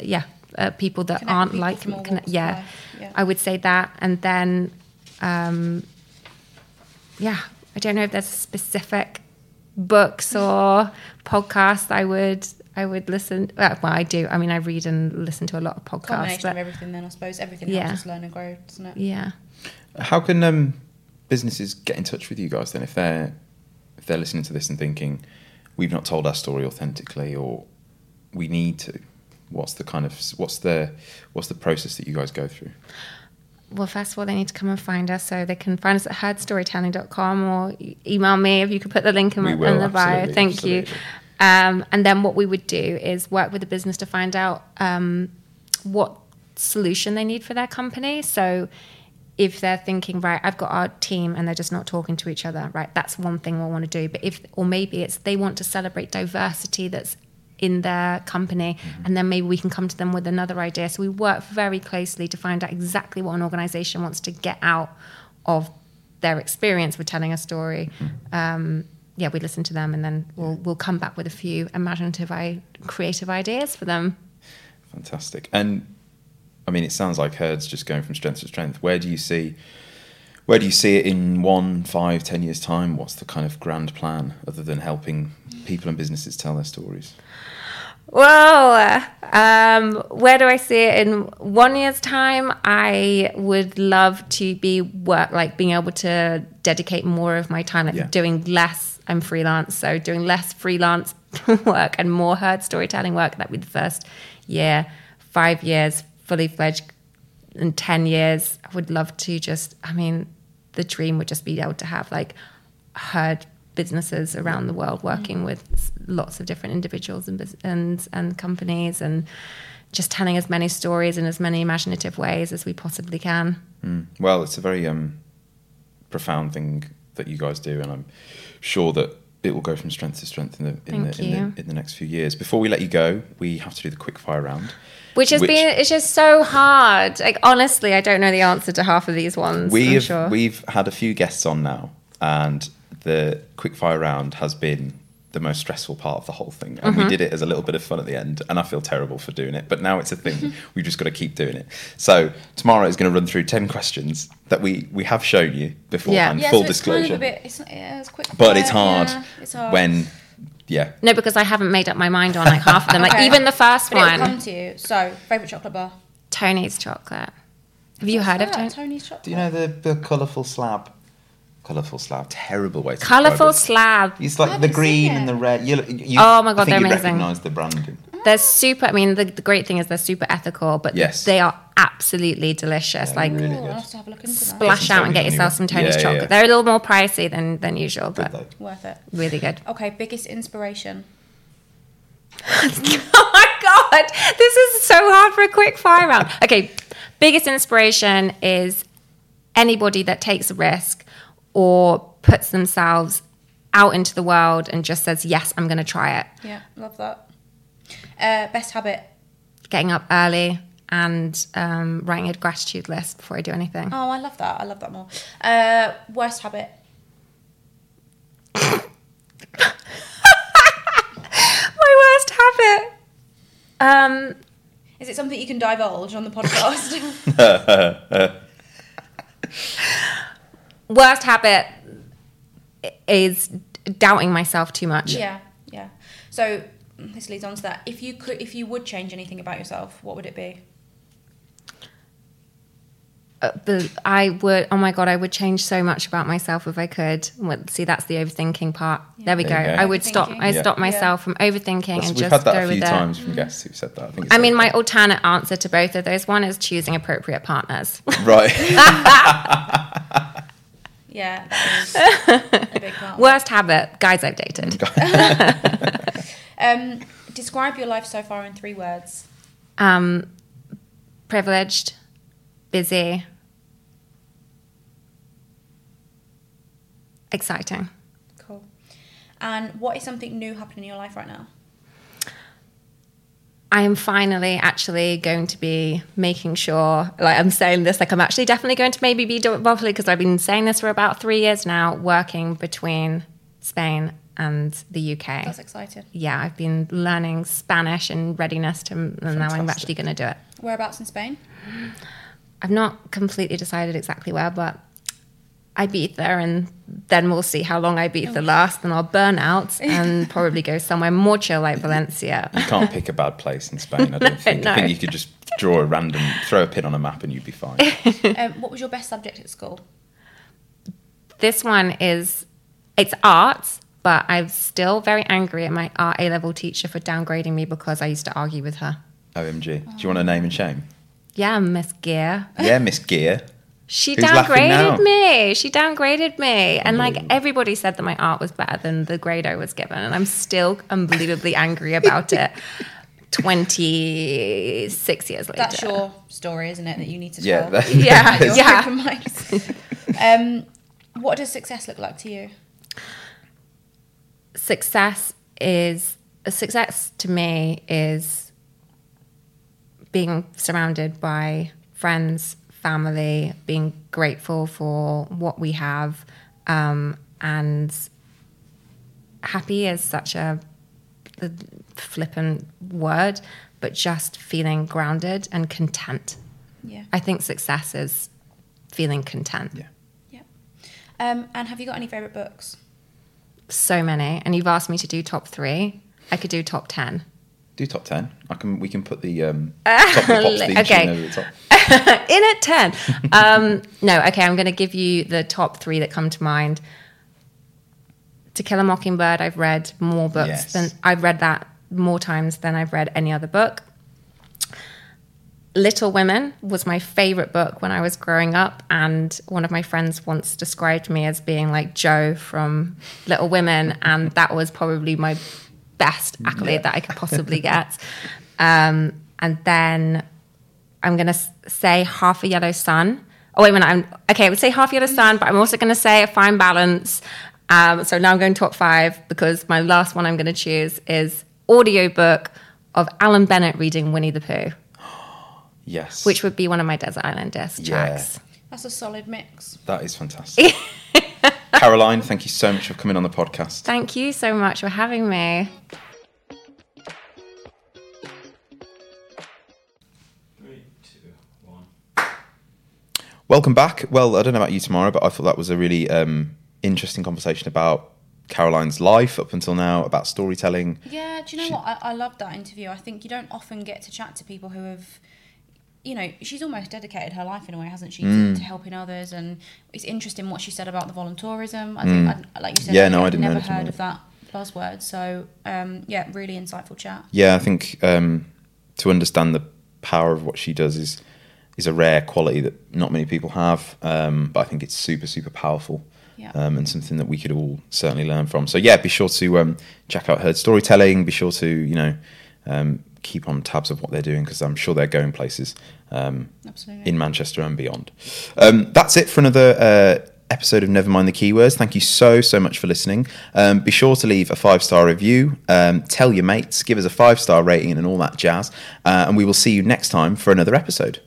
yeah, uh, people that connect aren't people like from all connect, yeah. yeah. I would say that, and then um, yeah, I don't know if there's a specific books or podcasts I would I would listen. Well, I do. I mean, I read and listen to a lot of podcasts. Combination of everything then, I suppose. Everything yeah. helps us learn and grow, doesn't it? Yeah. How can um, businesses get in touch with you guys then if they're, if they're listening to this and thinking, we've not told our story authentically or we need to? What's the kind of, what's the, what's the process that you guys go through? Well, first of all, they need to come and find us. So they can find us at heard storytelling dot com or email me if you could put the link in, we will, in the bio. Thank absolutely. you. Um, and then what we would do is work with the business to find out um, what solution they need for their company. So if they're thinking, right, I've got our team and they're just not talking to each other, right, that's one thing we'll want to do. But if, or maybe it's they want to celebrate diversity that's in their company, mm-hmm. and then maybe we can come to them with another idea. So we work very closely to find out exactly what an organisation wants to get out of their experience with telling a story. Mm-hmm. Um, yeah, we listen to them, and then we'll we'll come back with a few imaginative, I- creative ideas for them. Fantastic. And I mean, it sounds like Heard's just going from strength to strength. Where do you see, where do you see it in one, five, ten years time? What's the kind of grand plan other than helping people and businesses tell their stories? Well, um, where do I see it in one year's time? I would love to be work like being able to dedicate more of my time, like yeah. doing less. I'm freelance, so doing less freelance work and more Heard storytelling work. That'd be the first year, five years fully fledged, and ten years. I would love to just. I mean, the dream would just be able to have like Heard businesses around the world working with lots of different individuals and and and companies and just telling as many stories in as many imaginative ways as we possibly can. Mm. Well, it's a very um, profound thing that you guys do, and I'm sure that it will go from strength to strength in the in, the, in the in the next few years. Before we let you go, we have to do the quick fire round. Which has which, been, it's just so hard. Like, honestly, I don't know the answer to half of these ones. We've, sure. we've had a few guests on now, and the quickfire round has been the most stressful part of the whole thing. And mm-hmm. we did it as a little bit of fun at the end, and I feel terrible for doing it, but now it's a thing. We've just got to keep doing it. So Tamara is going to run through ten questions that we, we have shown you beforehand, yeah. Yeah, full so disclosure. Kind of a bit, it's, yeah, it's quick fire, but it's hard, yeah, it's hard when... Yeah. No, because I haven't made up my mind on like half of them. Like okay. even the first but one. It'll come to you. So, favourite chocolate bar? Tony's chocolate. Have you What's heard that? of Tony? Tony's chocolate? Do you know the, the colourful slab? Colourful slab. Terrible way to describe it. Colourful slab. It's like the green and the red. You, you, oh my god, I think they're you amazing. Recognise the branding. They're super. I mean, the, the great thing is they're super ethical, but yes. they are absolutely delicious. Yeah, like, really I'll have to have a look into that. Splash out and get yourself some Tony's yeah, chocolate. Yeah. They're a little more pricey than than usual, good but though. Worth it. Really good. Okay, biggest inspiration. Oh my god, this is so hard for a quick fire round. Okay, biggest inspiration is anybody that takes a risk or puts themselves out into the world and just says, "Yes, I'm going to try it." Yeah, love that. Uh, best habit? Getting up early and um, writing a gratitude list before I do anything. Oh, I love that. I love that more. Uh, worst habit? My worst habit? Um, Is it something you can divulge on the podcast? Worst habit is doubting myself too much. Yeah, yeah. So... This leads on to that. If you could, if you would change anything about yourself, what would it be? Uh, the, I would. Oh my god, I would change so much about myself if I could. See, that's the overthinking part. Yeah. There we there go. go. I would stop. I yeah. stop myself yeah. from overthinking that's, and just go with that. We've had that a few times it. from guests who said that. I, think it's I mean, my alternate answer to both of those. One is choosing appropriate partners. Right. Yeah. That is a big part. Worst habit: guys I've dated. Um, describe your life so far in three words. Um, privileged, busy, exciting. Cool. And what is something new happening in your life right now? I am finally actually going to be making sure, like I'm saying this, like I'm actually definitely going to maybe be doing it because I've been saying this for about three years now, working between Spain and the U K. That's exciting. Yeah, I've been learning Spanish and readiness to, and Fantastic. now I'm actually going to do it. Whereabouts in Spain? I've not completely decided exactly where, but Ibiza, and then we'll see how long Ibiza lasts, and I'll burn out and probably go somewhere more chill like Valencia. You can't pick a bad place in Spain, I don't no, think. No. I think you could just draw a random, throw a pin on a map and you'd be fine. Um, what was your best subject at school? This one is, it's art, but I'm still very angry at my art A-level teacher for downgrading me because I used to argue with her. O M G. Oh. Do you want a name and shame? Yeah, Miss Gear. Yeah, Miss Gear. She Who's downgraded me. She downgraded me. And like everybody said that my art was better than the grade I was given. And I'm still unbelievably angry about it twenty-six years later. That's your story, isn't it? That you need to yeah, tell. Yeah. Yeah. yeah. Um, what does success look like to you? Success is, success to me is being surrounded by friends, family, being grateful for what we have, um, and happy is such a, a flippant word, but just feeling grounded and content. Yeah, I think success is feeling content. Yeah, yeah. Um, and have you got any favorite books? So many, and you've asked me to do top three. I could do top ten. Do top ten. I can. We can put the um, top of the pops okay. over the top. In at ten. Um, no, okay, I'm going to give you the top three that come to mind. To Kill a Mockingbird, I've read more books yes. than... I've read that more times than I've read any other book. Little Women was my favourite book when I was growing up, and one of my friends once described me as being like Joe from Little Women, and that was probably my best accolade yeah. that I could possibly get. Um, and then... I'm going to say Half a Yellow Sun. Oh, wait a minute. I'm, okay, I would say Half a Yellow Sun, but I'm also going to say A Fine Balance. Um, so now I'm going top five because my last one I'm going to choose is audiobook of Alan Bennett reading Winnie the Pooh. Yes. Which would be one of my Desert Island Disc yeah. tracks. That's a solid mix. That is fantastic. Caroline, thank you so much for coming on the podcast. Thank you so much for having me. Welcome back. Well, I don't know about you, Tamara, but I thought that was a really um, interesting conversation about Caroline's life up until now, about storytelling. Yeah, do you know she... what? I, I loved that interview. I think you don't often get to chat to people who have, you know, she's almost dedicated her life in a way, hasn't she, mm. to, to helping others. And it's interesting what she said about the voluntourism. I mm. think, I, like you said, yeah, I, no, I didn't never heard of that buzzword. So, um, yeah, really insightful chat. Yeah, I think um, to understand the power of what she does is... is a rare quality that not many people have, um, but I think it's super, super powerful yeah. um, and something that we could all certainly learn from. So yeah, be sure to um, check out Heard Storytelling. Be sure to, you know, um, keep on tabs of what they're doing because I'm sure they're going places um, Absolutely. in Manchester and beyond. Um, that's it for another uh, episode of Never Mind the Keywords. Thank you so, so much for listening. Um, be sure to leave a five-star review. Um, tell your mates, give us a five-star rating and all that jazz. Uh, and we will see you next time for another episode.